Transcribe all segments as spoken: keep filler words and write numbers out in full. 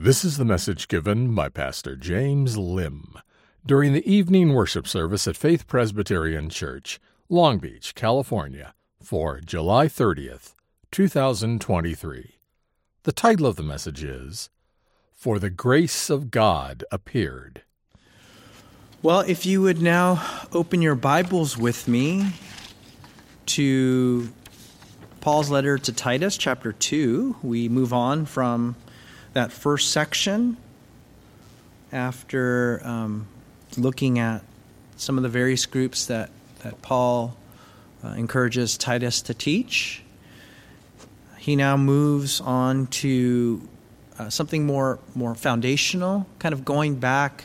This is the message given by Pastor James Lim during the evening worship service at Faith Presbyterian Church, Long Beach, California, for July thirtieth, twenty twenty-three. The title of the message is, For the Grace of God Appeared. Well, if you would now open your Bibles with me to Paul's letter to Titus, chapter two. We move on from that first section, after um, looking at some of the various groups that, that Paul uh, encourages Titus to teach, he now moves on to uh, something more more foundational, kind of going back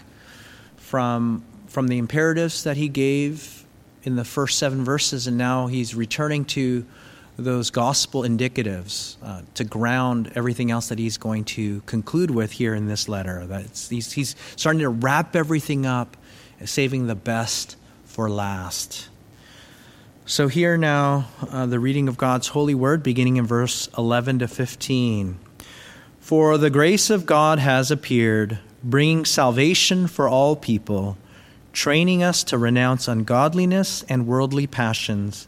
from from the imperatives that he gave in the first seven verses, and now he's returning to those gospel indicatives uh, to ground everything else that he's going to conclude with here in this letter. That's, he's, he's starting to wrap everything up, saving the best for last. So here now, uh, the reading of God's holy word, beginning in verse eleven to fifteen. For the grace of God has appeared, bringing salvation for all people, training us to renounce ungodliness and worldly passions,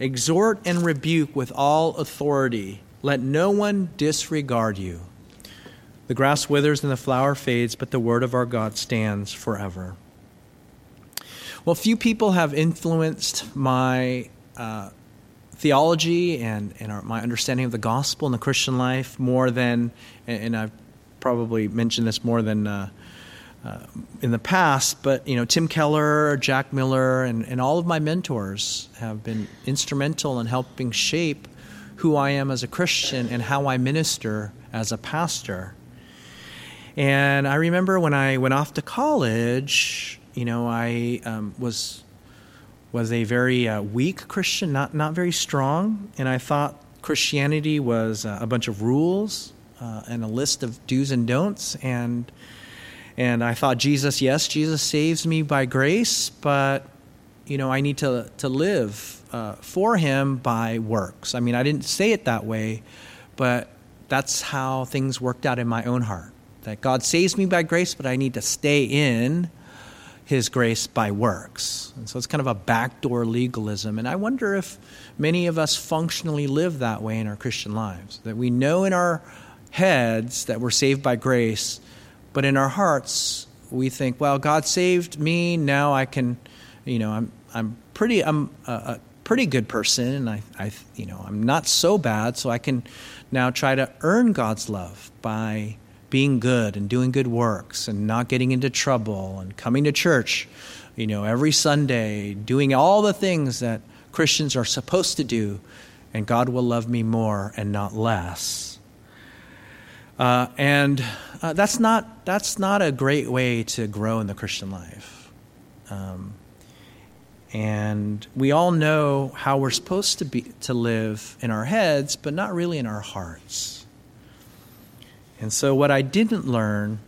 Exhort and rebuke with all authority. Let no one disregard you. The grass withers and the flower fades, but the word of our God stands forever. Well, few people have influenced my uh, theology and, and our, my understanding of the gospel and the Christian life more than, and, and I've probably mentioned this more than uh, uh, in the past, but, you know, Tim Keller, Jack Miller, and, and all of my mentors have been instrumental in helping shape who I am as a Christian and how I minister as a pastor. And I remember when I went off to college, you know, I um, was was a very uh, weak Christian, not not very strong, and I thought Christianity was uh, a bunch of rules uh, and a list of do's and don'ts, and and I thought Jesus, yes, Jesus saves me by grace, but you know, I need to to live uh, for Him by works. I mean, I didn't say it that way, but that's how things worked out in my own heart. That God saves me by grace, but I need to stay in His grace by works. And so it's kind of a backdoor legalism. And I wonder if many of us functionally live that way in our Christian lives, that we know in our heads that we're saved by grace, but in our hearts we think, well, God saved me, now I can, you know, I'm I'm pretty I'm a, a pretty good person, and I, I you know, I'm not so bad, so I can now try to earn God's love by being good and doing good works and not getting into trouble and coming to church, you know, every Sunday, doing all the things that Christians are supposed to do, and God will love me more and not less. Uh, and uh, that's not that's not a great way to grow in the Christian life. Um, and we all know how we're supposed to be to live in our heads, but not really in our hearts. And so what I didn't learn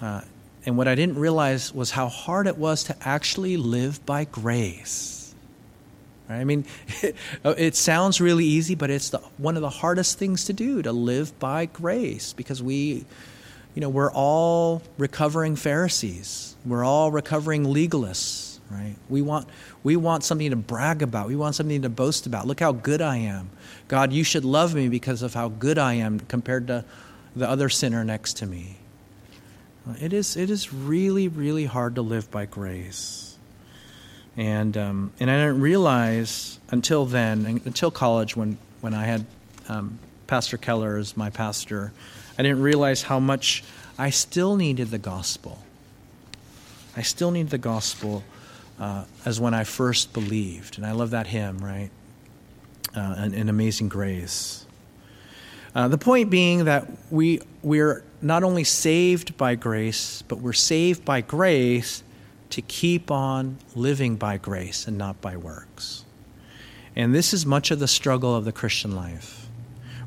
uh, and what I didn't realize was how hard it was to actually live by grace. Right? I mean, it, it sounds really easy, but it's the, one of the hardest things to do, to live by grace, because we, you know, we're all recovering Pharisees. We're all recovering legalists, right? We want, we want something to brag about. We want something to boast about. Look how good I am. God, you should love me because of how good I am compared to the other sinner next to me. It is it is really, really hard to live by grace. And um, and I didn't realize until then, until college, when, when I had um, Pastor Keller as my pastor, I didn't realize how much I still needed the gospel. I still needed the gospel uh, as when I first believed. And I love that hymn, right? Uh, an, an Amazing Grace. Uh, the point being that we we're not only saved by grace, but we're saved by grace to keep on living by grace and not by works. And this is much of the struggle of the Christian life.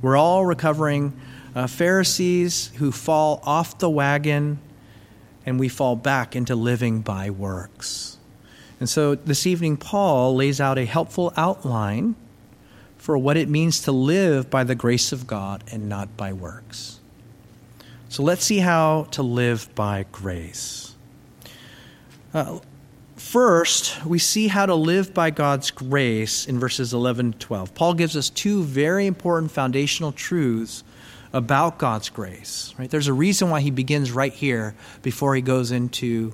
We're all recovering uh, Pharisees who fall off the wagon, and we fall back into living by works. And so this evening, Paul lays out a helpful outline for what it means to live by the grace of God and not by works. So let's see how to live by grace. Uh, First, we see how to live by God's grace in verses eleven to twelve. Paul gives us two very important foundational truths about God's grace. Right? There's a reason why he begins right here before he goes into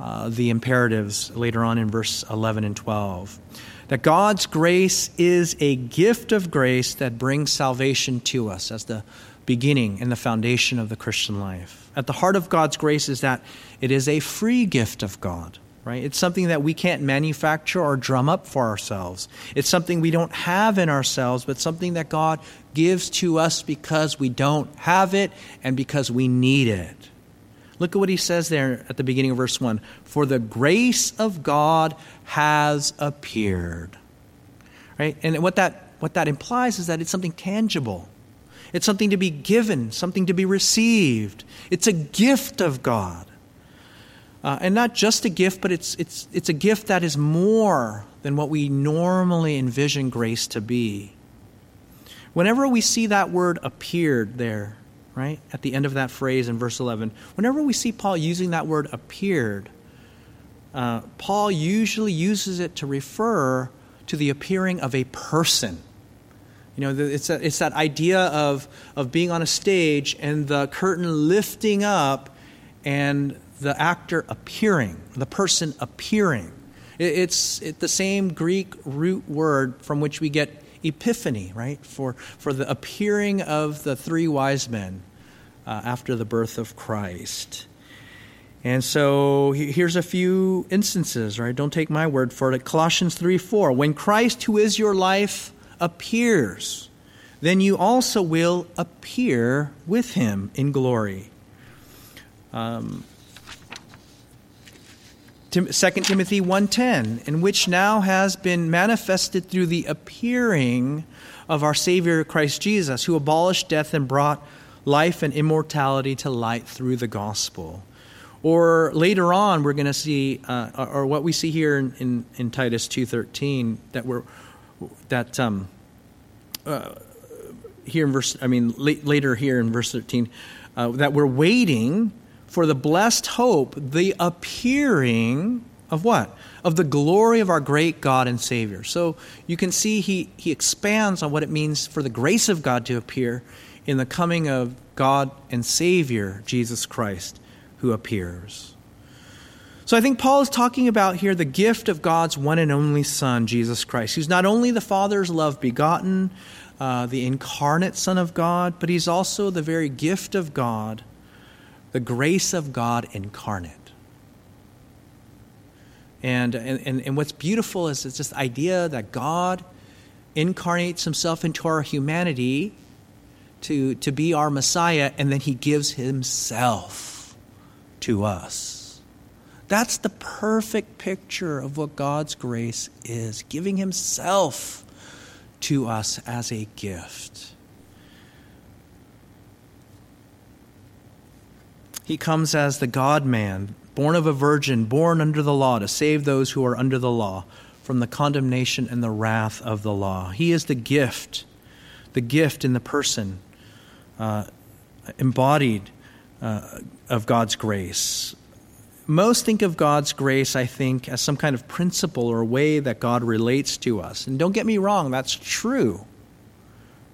uh, the imperatives later on in verse eleven and twelve. That God's grace is a gift of grace that brings salvation to us as the beginning and the foundation of the Christian life. At the heart of God's grace is that it is a free gift of God. Right? It's something that we can't manufacture or drum up for ourselves. It's something we don't have in ourselves, but something that God gives to us because we don't have it and because we need it. Look at what he says there at the beginning of verse one. For the grace of God has appeared. Right? And what that what that implies is that it's something tangible. It's something to be given, something to be received. It's a gift of God. Uh, and not just a gift, but it's it's it's a gift that is more than what we normally envision grace to be. Whenever we see that word appeared there, right, at the end of that phrase in verse eleven, whenever we see Paul using that word appeared, uh, Paul usually uses it to refer to the appearing of a person. You know, it's a, it's that idea of of being on a stage and the curtain lifting up and the actor appearing, the person appearing. It's, it's the same Greek root word from which we get epiphany, right? For, for the appearing of the three wise men uh, after the birth of Christ. And so here's a few instances, right? Don't take my word for it. Colossians three four, when Christ, who is your life, appears, then you also will appear with him in glory. Um... Second Timothy one ten, in which now has been manifested through the appearing of our Savior Christ Jesus, who abolished death and brought life and immortality to light through the gospel. Or later on, we're going to see, uh, or what we see here in, in, in Titus two thirteen, that we're that um, uh, here in verse, I mean late, later here in verse thirteen, uh, that we're waiting for the blessed hope, the appearing of what? Of the glory of our great God and Savior. So you can see he, he expands on what it means for the grace of God to appear in the coming of God and Savior, Jesus Christ, who appears. So I think Paul is talking about here the gift of God's one and only Son, Jesus Christ, who's not only the Father's love begotten, uh, the incarnate Son of God, but he's also the very gift of God, the grace of God incarnate. And, and and what's beautiful is it's this idea that God incarnates himself into our humanity to, to be our Messiah, and then he gives himself to us. That's the perfect picture of what God's grace is, giving himself to us as a gift. He comes as the God-man, born of a virgin, born under the law, to save those who are under the law from the condemnation and the wrath of the law. He is the gift, the gift in the person uh, embodied uh, of God's grace. Most think of God's grace, I think, as some kind of principle or way that God relates to us. And don't get me wrong, that's true,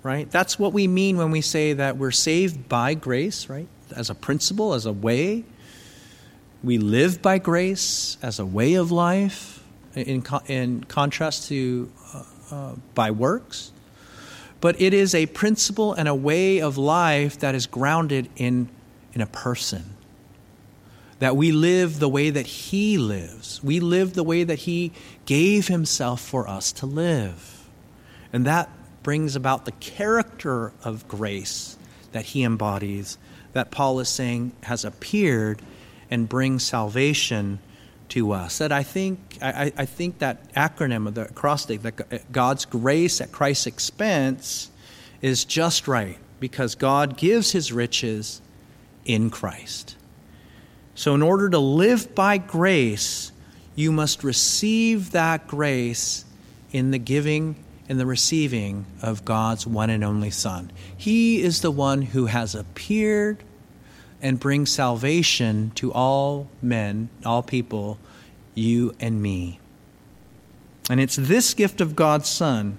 right? That's what we mean when we say that we're saved by grace, right? As a principle, as a way. We live by grace as a way of life in co- in contrast to uh, uh, by works. But it is a principle and a way of life that is grounded in, in a person. That we live the way that he lives. We live the way that he gave himself for us to live. And that brings about the character of grace that he embodies, that Paul is saying has appeared and brings salvation to us. That I think I, I think that acronym of the acrostic, that God's grace at Christ's expense, is just right, because God gives his riches in Christ. So in order to live by grace, you must receive that grace in the giving and the receiving of God's one and only Son. He is the one who has appeared and brings salvation to all men, all people, you and me. And it's this gift of God's Son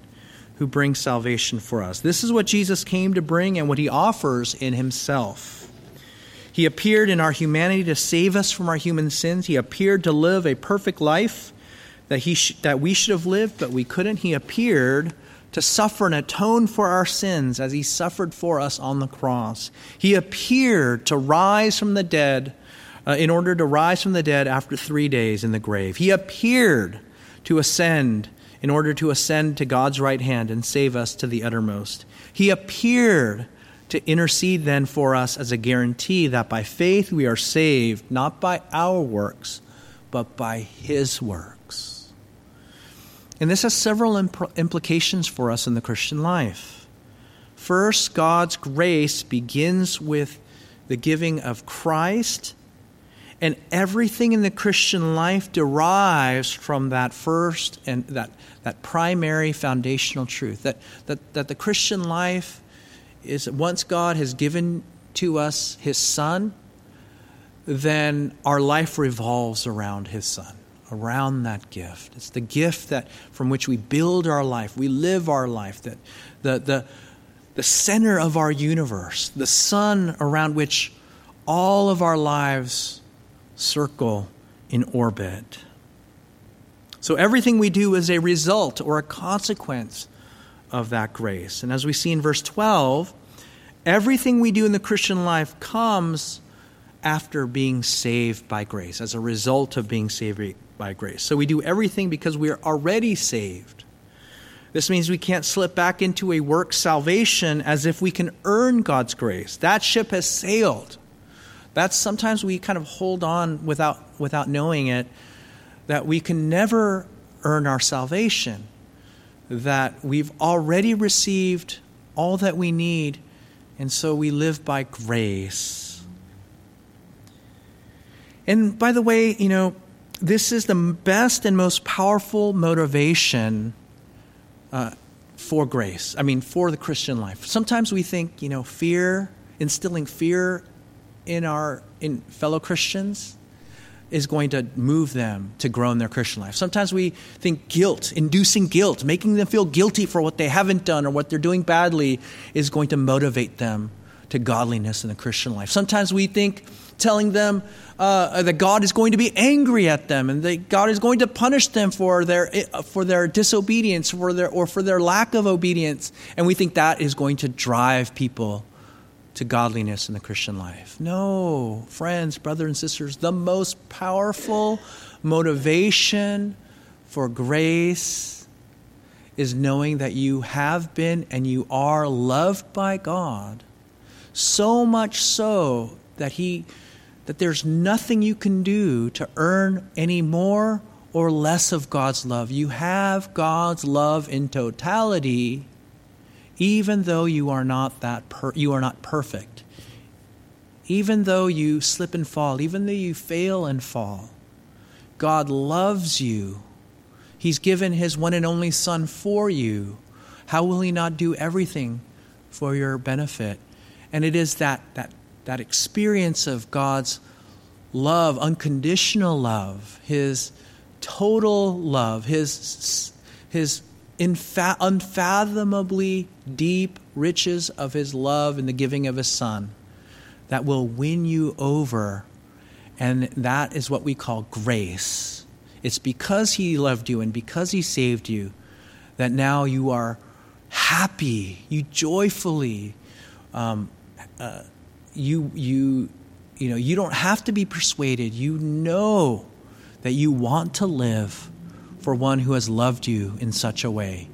who brings salvation for us. This is what Jesus came to bring and what he offers in himself. He appeared in our humanity to save us from our human sins. He appeared to live a perfect life that he sh- that we should have lived, but we couldn't. He appeared to suffer and atone for our sins as he suffered for us on the cross. He appeared to rise from the dead uh, in order to rise from the dead after three days in the grave. He appeared to ascend in order to ascend to God's right hand and save us to the uttermost. He appeared to intercede then for us as a guarantee that by faith we are saved, not by our works, but by his works. And this has several imp- implications for us in the Christian life. First, God's grace begins with the giving of Christ, and everything in the Christian life derives from that first and that that primary foundational truth, that that that the Christian life is that once God has given to us his Son, then our life revolves around his Son, around that gift. It's the gift that from which we build our life, we live our life, that the the the center of our universe, the Son around which all of our lives circle in orbit. So everything we do is a result or a consequence of that grace. And as we see in verse twelve, everything we do in the Christian life comes after being saved by grace, as a result of being saved by grace. So we do everything because we are already saved. This means we can't slip back into a work salvation as if we can earn God's grace. That ship has sailed. That's sometimes we kind of hold on without without knowing it, that we can never earn our salvation, that we've already received all that we need, and so we live by grace. And by the way, you know, this is the best and most powerful motivation uh, for grace, I mean, for the Christian life. Sometimes we think, you know, fear, instilling fear in our in fellow Christians is going to move them to grow in their Christian life. Sometimes we think guilt, inducing guilt, making them feel guilty for what they haven't done or what they're doing badly is going to motivate them to godliness in the Christian life. Sometimes we think telling them uh, that God is going to be angry at them and that God is going to punish them for their for their disobedience for their or for their lack of obedience, and we think that is going to drive people to godliness in the Christian life. No, friends, brothers and sisters, the most powerful motivation for grace is knowing that you have been and you are loved by God, so much so that he that there's nothing you can do to earn any more or less of God's love. You have God's love in totality. Even though you are not that per- you are not perfect, even though you slip and fall, even though you fail and fall, God loves you. He's given his one and only Son for you. How will he not do everything for your benefit? And it is that that that experience of God's love, unconditional love, his total love, his his Infa- unfathomably deep riches of his love and the giving of his Son that will win you over. And that is what we call grace. It's because he loved you and because he saved you that now you are happy. You joyfully, um, uh, you you you know, you don't have to be persuaded. You know that you want to live for one who has loved you in such a way.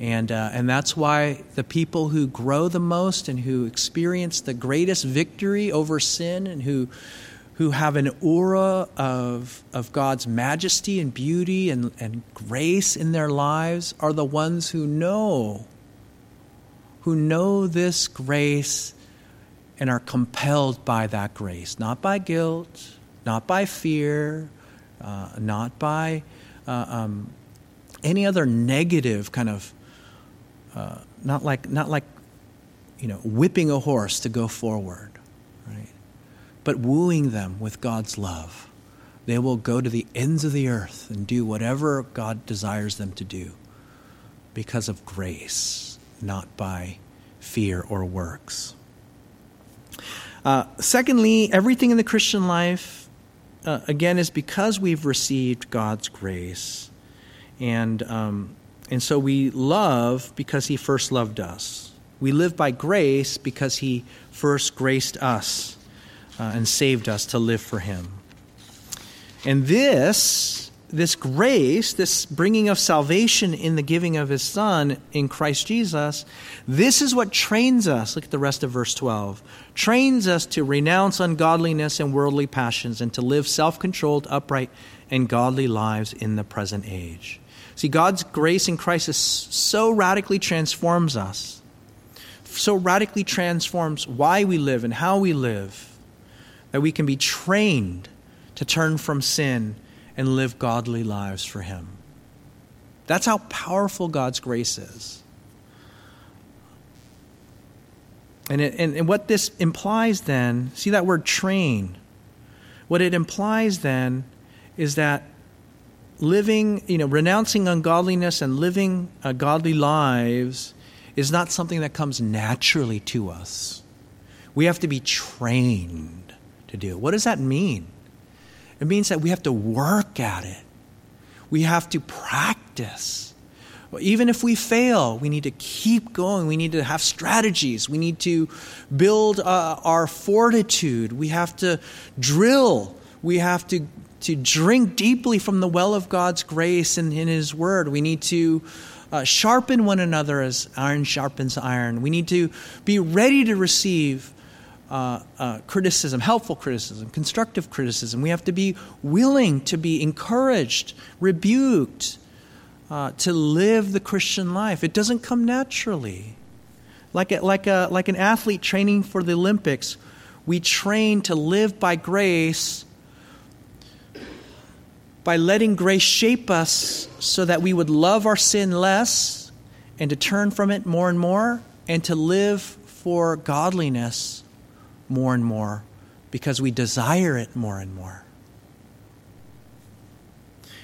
And uh, and that's why the people who grow the most and who experience the greatest victory over sin and who who have an aura of of God's majesty and beauty and, and grace in their lives are the ones who know, who know this grace and are compelled by that grace, not by guilt, not by fear, uh, not by uh, um, any other negative kind of Uh, not like, not like, you know, whipping a horse to go forward, right? But wooing them with God's love. They will go to the ends of the earth and do whatever God desires them to do because of grace, not by fear or works. Uh, secondly, everything in the Christian life, uh, again, is because we've received God's grace. And, um, And so we love because he first loved us. We live by grace because he first graced us uh, and saved us to live for him. And this, this grace, this bringing of salvation in the giving of his son in Christ Jesus, this is what trains us, look at the rest of verse twelve, trains us to renounce ungodliness and worldly passions and to live self-controlled, upright, and godly lives in the present age. See, God's grace in Christ is so radically transforms us, so radically transforms why we live and how we live, that we can be trained to turn from sin and live godly lives for him. That's how powerful God's grace is. And, it, and, and what this implies then, see that word train, what it implies then is that living, you know, renouncing ungodliness and living uh, godly lives is not something that comes naturally to us. We have to be trained to do it. What does that mean? It means that we have to work at it. We have to practice. Even if we fail, we need to keep going. We need to have strategies. We need to build uh, our fortitude. We have to drill. We have to to drink deeply from the well of God's grace and in his word. We need to uh, sharpen one another as iron sharpens iron. We need to be ready to receive uh, uh, criticism, helpful criticism, constructive criticism. We have to be willing to be encouraged, rebuked, uh, to live the Christian life. It doesn't come naturally. Like a, like a, like an athlete training for the Olympics, we train to live by grace by letting grace shape us so that we would love our sin less and to turn from it more and more and to live for godliness more and more because we desire it more and more.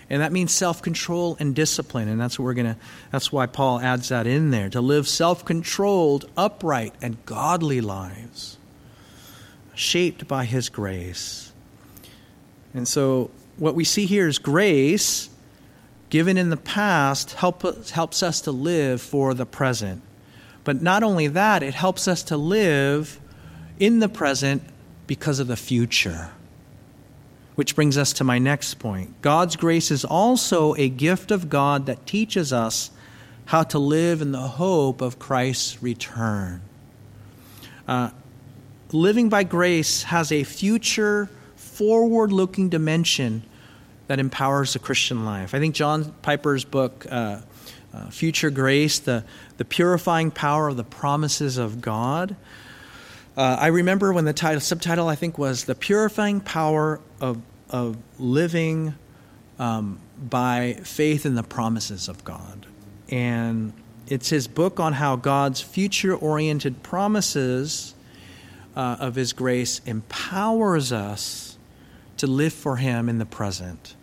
And that means self-control and discipline, and that's what we're going to that's why Paul adds that in there, to live self-controlled, upright, and godly lives shaped by his grace. And so what we see here is grace, given in the past, help us, helps us to live for the present. But not only that, it helps us to live in the present because of the future. Which brings us to my next point. God's grace is also a gift of God that teaches us how to live in the hope of Christ's return. Uh, living by grace has a future, forward-looking dimension that empowers the Christian life. I think John Piper's book, uh, uh, Future Grace, the, the Purifying Power of the Promises of God. Uh, I remember when the title, subtitle, I think, was The Purifying Power of, of Living um, by Faith in the Promises of God. And it's his book on how God's future-oriented promises uh, of his grace empowers us to live for him in the present.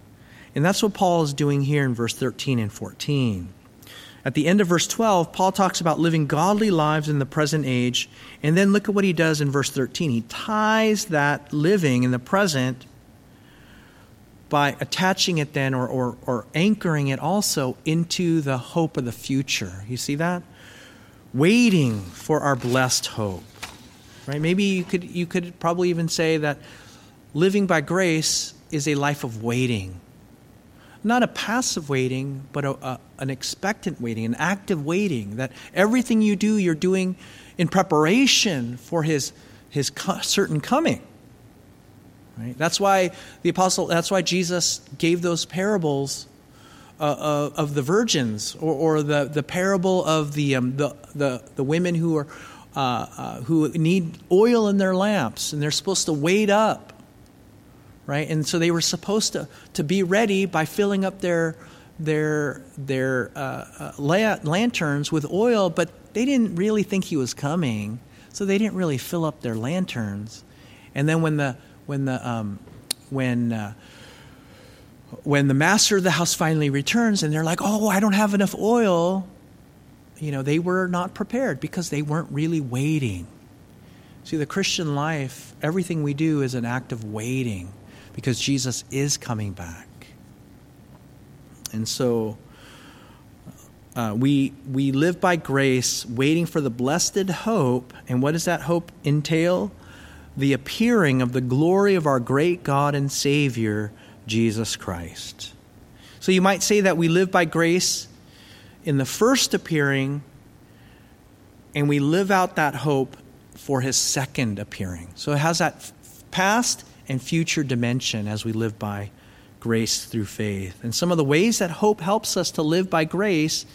And that's what Paul is doing here in verse thirteen and fourteen. At the end of verse twelve, Paul talks about living godly lives in the present age, and then look at what he does in verse thirteen. He ties that living in the present by attaching it then or, or, or anchoring it also into the hope of the future. You see that? Waiting for our blessed hope. Right? Maybe you could you could probably even say that living by grace is a life of waiting, not a passive waiting, but a, a, an expectant waiting, an active waiting, that everything you do, you're doing in preparation for his his co- certain coming. Right? That's why the apostle, that's why Jesus gave those parables uh, uh, of the virgins, or, or the, the parable of the, um, the the the women who are uh, uh, who need oil in their lamps, and they're supposed to wait up. Right? And so they were supposed to, to be ready by filling up their their their uh, uh, la- lanterns with oil, but they didn't really think he was coming, so they didn't really fill up their lanterns. And then when the when the um, when uh, when the master of the house finally returns, and they're like, "Oh, I don't have enough oil," you know, they were not prepared because they weren't really waiting. See, the Christian life, everything we do is an act of waiting, because Jesus is coming back. And so uh, we we live by grace, waiting for the blessed hope. And what does that hope entail? The appearing of the glory of our great God and Savior, Jesus Christ. So you might say that we live by grace in the first appearing, and we live out that hope for his second appearing. So it has that past and future dimension as we live by grace through faith. And some of the ways that hope helps us to live by grace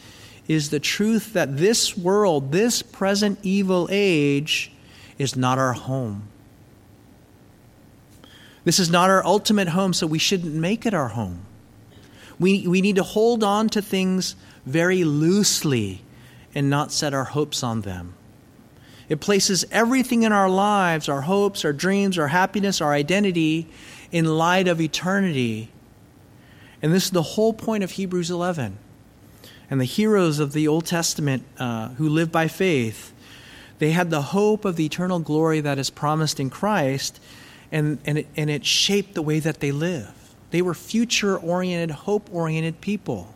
is the truth that this world, this present evil age, is not our home. This is not our ultimate home, so we shouldn't make it our home. We, we need to hold on to things very loosely and not set our hopes on them. It places everything in our lives, our hopes, our dreams, our happiness, our identity, in light of eternity. And this is the whole point of Hebrews eleven. And the heroes of the Old Testament uh, who lived by faith, they had the hope of the eternal glory that is promised in Christ, and, and, it, and it shaped the way that they live. They were future-oriented, hope-oriented people.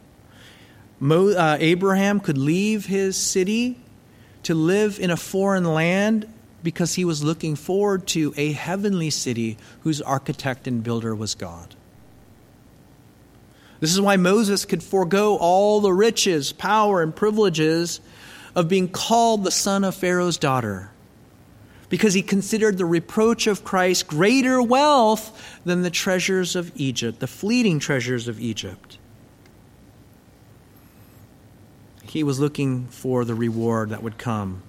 Mo, uh, Abraham could leave his city to live in a foreign land because he was looking forward to a heavenly city whose architect and builder was God. This is why Moses could forego all the riches, power, and privileges of being called the son of Pharaoh's daughter, because he considered the reproach of Christ greater wealth than the treasures of Egypt, the fleeting treasures of Egypt. He was looking for the reward that would come.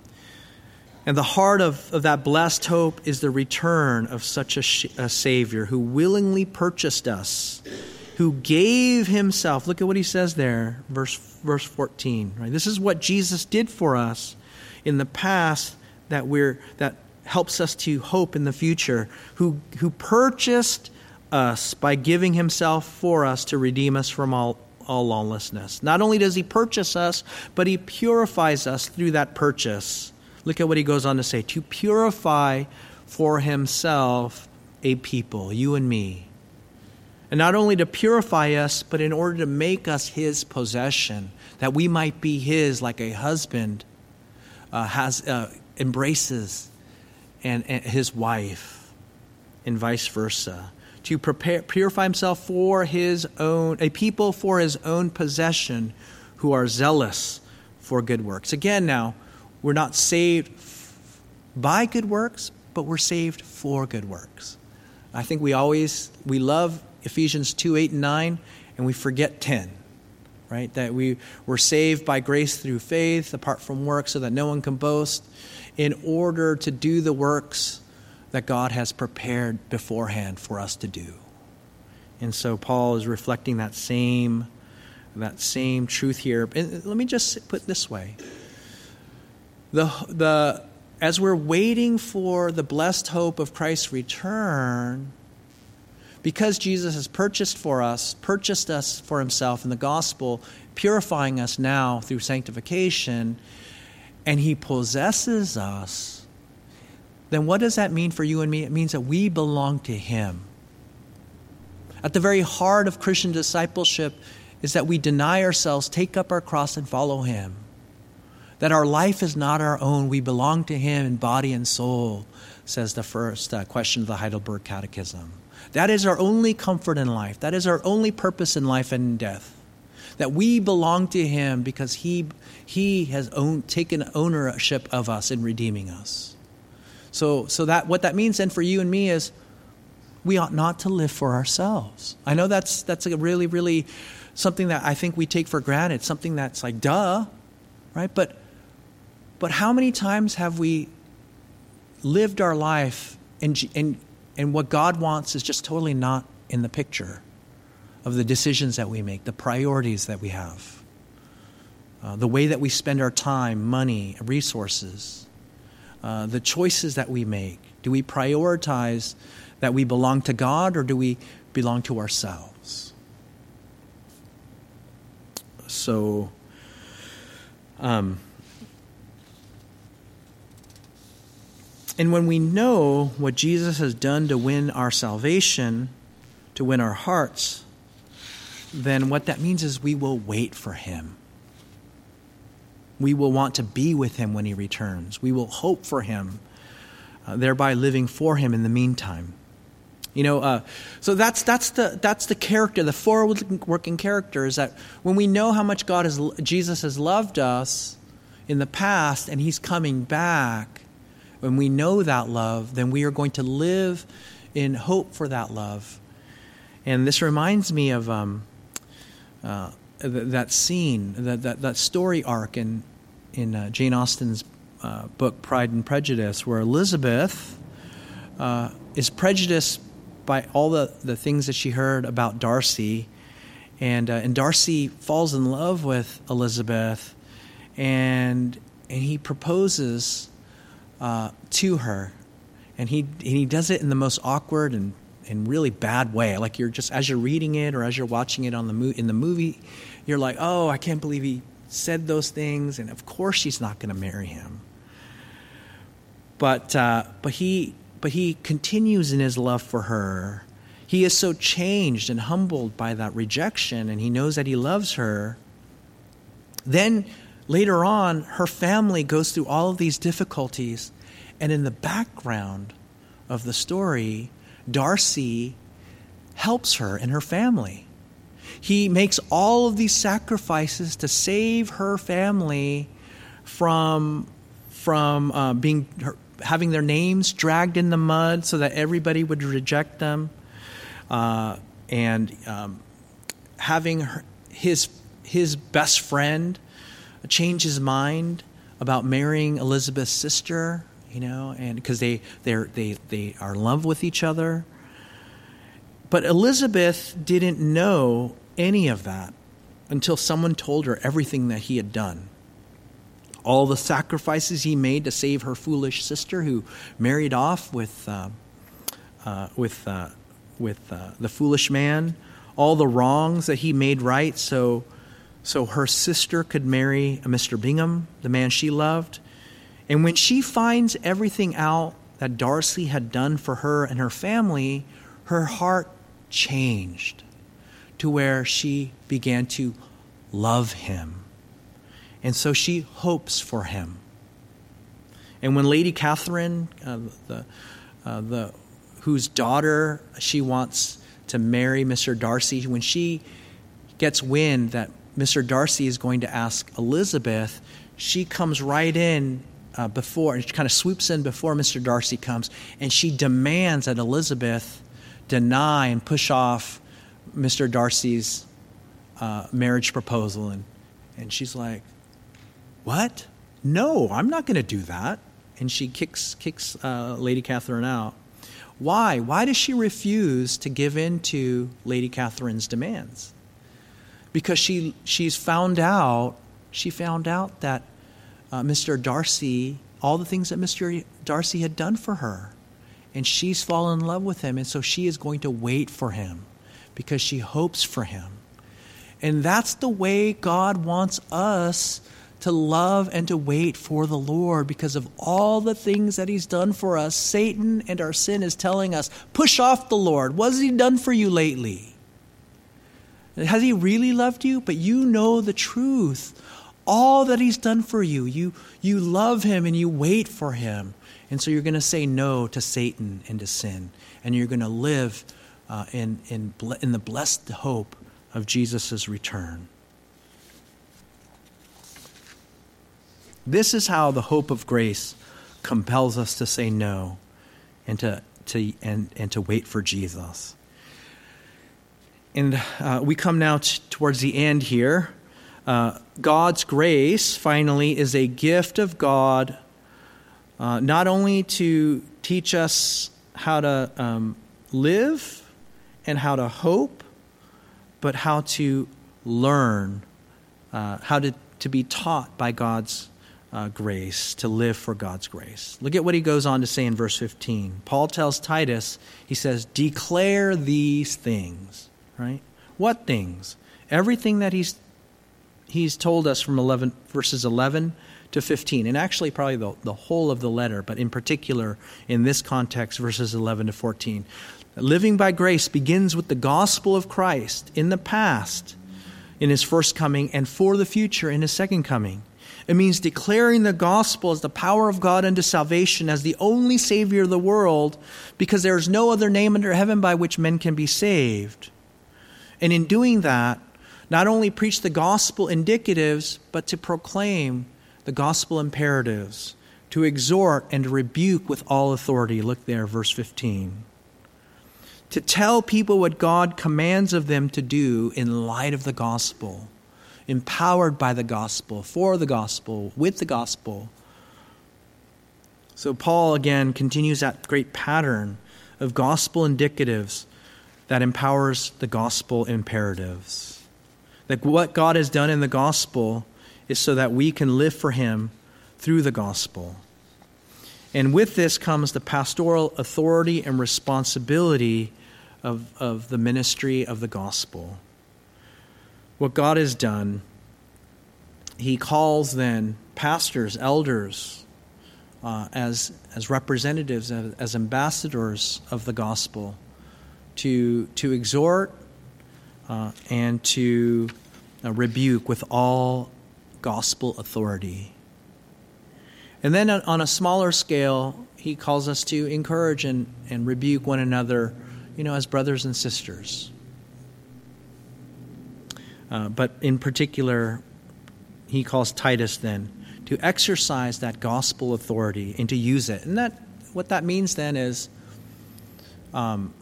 And the heart of, of that blessed hope is the return of such a, sh- a Savior who willingly purchased us, who gave himself. Look at what he says there, verse verse fourteen. Right? This is what Jesus did for us in the past that we're that helps us to hope in the future, who who purchased us by giving himself for us to redeem us from all all lawlessness. Not only does he purchase us, but he purifies us through that purchase. Look at what he goes on to say. To purify for himself a people, you and me. And not only to purify us, but in order to make us his possession, that we might be his, like a husband uh, has uh, embraces and, and his wife, and vice versa. To prepare, purify himself for his own, a people for his own possession, who are zealous for good works. Again, now, we're not saved f- by good works, but we're saved for good works. I think we always, we love Ephesians two, eight, and nine, and we forget ten, right? That we were saved by grace through faith, apart from works, so that no one can boast, in order to do the works that God has prepared beforehand for us to do. And so Paul is reflecting that same that same truth here. And let me just put it this way. The the as we're waiting for the blessed hope of Christ's return, because Jesus has purchased for us, purchased us for himself in the gospel, purifying us now through sanctification, and he possesses us, then what does that mean for you and me? It means that we belong to him. At the very heart of Christian discipleship is that we deny ourselves, take up our cross, and follow him. That our life is not our own. We belong to him in body and soul, says the first uh, question of the Heidelberg Catechism. That is our only comfort in life. That is our only purpose in life and in death. That we belong to him because he he has own, taken ownership of us in redeeming us. So so that what that means then for you and me is we ought not to live for ourselves. I know that's that's a really, really something that I think we take for granted, something that's like, duh, right? But but how many times have we lived our life and and and what God wants is just totally not in the picture of the decisions that we make, the priorities that we have, uh, the way that we spend our time, money, resources, uh, the choices that we make. Do we prioritize that we belong to God or do we belong to ourselves? So, um, and when we know what Jesus has done to win our salvation, to win our hearts, then what that means is we will wait for him. We will want to be with him when he returns. We will hope for him, uh, thereby living for him in the meantime. You know, uh, so that's that's the that's the character, the forward-working character is that when we know how much God has, Jesus has loved us in the past and he's coming back, when we know that love, then we are going to live in hope for that love. And this reminds me of... Um, Uh, th- that scene, that, that that story arc in in uh, Jane Austen's uh, book *Pride and Prejudice*, where Elizabeth uh, is prejudiced by all the, the things that she heard about Darcy, and uh, and Darcy falls in love with Elizabeth, and and he proposes uh, to her, and he and he does it in the most awkward and. in really bad way. Like you're just, as you're reading it or as you're watching it on the mo- in the movie, you're like, oh, I can't believe he said those things. And of course she's not going to marry him. But, uh, but he, but he continues in his love for her. He is so changed and humbled by that rejection. And he knows that he loves her. Then later on, her family goes through all of these difficulties. And in the background of the story, Darcy helps her and her family. He makes all of these sacrifices to save her family from from uh, being her, having their names dragged in the mud so that everybody would reject them, uh, and um, having her, his his best friend change his mind about marrying Elizabeth's sister. You know, and because they they they are in love with each other. But Elizabeth didn't know any of that until someone told her everything that he had done. All the sacrifices he made to save her foolish sister, who married off with uh, uh, with uh, with uh, the foolish man. All the wrongs that he made right, so so her sister could marry a Mister Bingham, the man she loved. And when she finds everything out that Darcy had done for her and her family, her heart changed to where she began to love him. And so she hopes for him. And when Lady Catherine, uh, the, uh, the, whose daughter she wants to marry Mister Darcy, when she gets wind that Mister Darcy is going to ask Elizabeth, she comes right in Uh, before, and she kind of swoops in before Mister Darcy comes, and she demands that Elizabeth deny and push off Mister Darcy's uh, marriage proposal. And, and she's like, what? No, I'm not going to do that. And she kicks, kicks uh, Lady Catherine out. Why? Why does she refuse to give in to Lady Catherine's demands? Because she she's found out, she found out that Uh, Mister Darcy, all the things that Mister Darcy had done for her. And she's fallen in love with him. And so she is going to wait for him because she hopes for him. And that's the way God wants us to love and to wait for the Lord, because of all the things that he's done for us. Satan and our sin is telling us, push off the Lord. What has he done for you lately? Has he really loved you? But you know the truth. All that he's done for you, you you love him and you wait for him. And so you're going to say no to Satan and to sin. And you're going to live uh, in, in, in the blessed hope of Jesus' return. This is how the hope of grace compels us to say no and to, to, and, and to wait for Jesus. And uh, we come now t- towards the end here. Uh, God's grace, finally, is a gift of God, uh, not only to teach us how to um, live and how to hope, but how to learn, uh, how to, to be taught by God's uh, grace, to live for God's grace. Look at what he goes on to say in verse fifteen. Paul tells Titus, he says, declare these things, right? What things? Everything that he's He's told us from eleven, verses eleven to fifteen, and actually probably the, the whole of the letter, but in particular in this context, verses eleven to fourteen. Living by grace begins with the gospel of Christ in the past, in his first coming, and for the future in his second coming. It means declaring the gospel as the power of God unto salvation, as the only Savior of the world, because there is no other name under heaven by which men can be saved. And in doing that, not only preach the gospel indicatives, but to proclaim the gospel imperatives, to exhort and to rebuke with all authority. Look there, verse fifteen. To tell people what God commands of them to do in light of the gospel, empowered by the gospel, for the gospel, with the gospel. So Paul, again, continues that great pattern of gospel indicatives that empowers the gospel imperatives. That what God has done in the gospel is so that we can live for him through the gospel. And with this comes the pastoral authority and responsibility of, of the ministry of the gospel. What God has done, he calls then pastors, elders, uh, as, as representatives, as, as ambassadors of the gospel to, to exhort, Uh, and to uh, rebuke with all gospel authority. And then on, on a smaller scale, he calls us to encourage and, and rebuke one another, you know, as brothers and sisters. Uh, but in particular, he calls Titus then to exercise that gospel authority and to use it. And that what that means then is, um,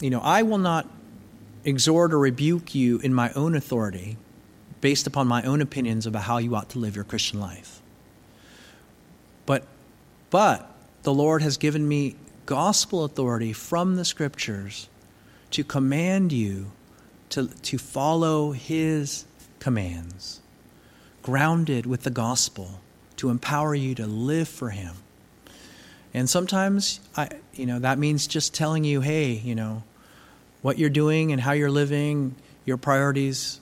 you know, I will not exhort or rebuke you in my own authority based upon my own opinions about how you ought to live your Christian life. But, but the Lord has given me gospel authority from the scriptures to command you to, to follow his commands, grounded with the gospel, to empower you to live for him. And sometimes, I, you know, that means just telling you, hey, you know, what you're doing and how you're living, your priorities,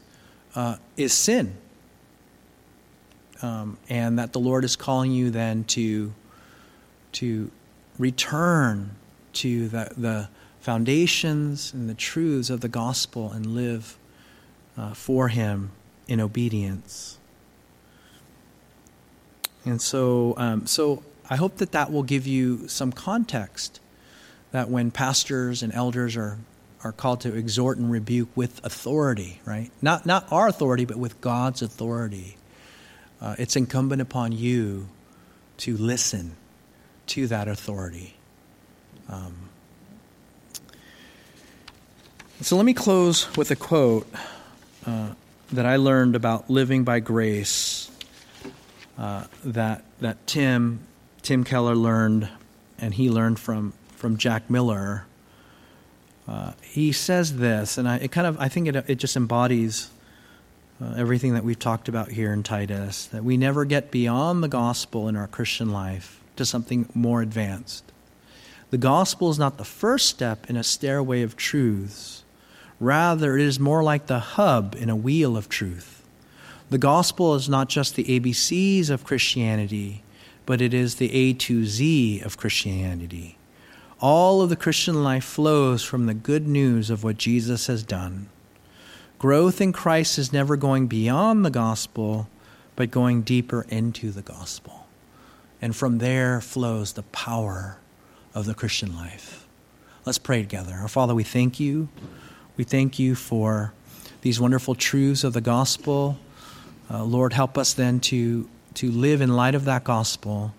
uh, is sin. Um, and that the Lord is calling you then to, to return to the, the foundations and the truths of the gospel and live uh, for him in obedience. And so, um, so I hope that that will give you some context that when pastors and elders are are called to exhort and rebuke with authority, right? Not not our authority, but with God's authority. Uh, it's incumbent upon you to listen to that authority. Um, so let me close with a quote uh, that I learned about living by grace uh, that that Tim Tim Keller learned, and he learned from from Jack Miller. Uh, he says this, and I it kind of I think it it just embodies uh, everything that we've talked about here in Titus, that we never get beyond the gospel in our Christian life to something more advanced. The gospel is not the first step in a stairway of truths. Rather, it is more like the hub in a wheel of truth. The gospel is not just the A B Cs of Christianity, but it is the A to Z of Christianity. All of the Christian life flows from the good news of what Jesus has done. Growth in Christ is never going beyond the gospel, but going deeper into the gospel. And from there flows the power of the Christian life, Let's pray together. Our Father, we thank you. We thank you for these wonderful truths of the gospel. Uh, Lord, help us then to to live in light of that gospel,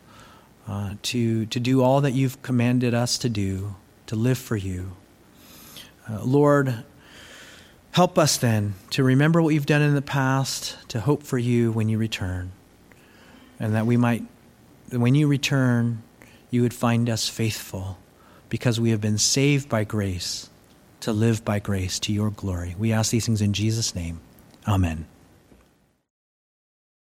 uh, to, to do all that you've commanded us to do, to live for you. Uh, Lord, help us then to remember what you've done in the past, to hope for you when you return, and that we might, when you return, you would find us faithful because we have been saved by grace, to live by grace to your glory. We ask these things in Jesus' name. Amen.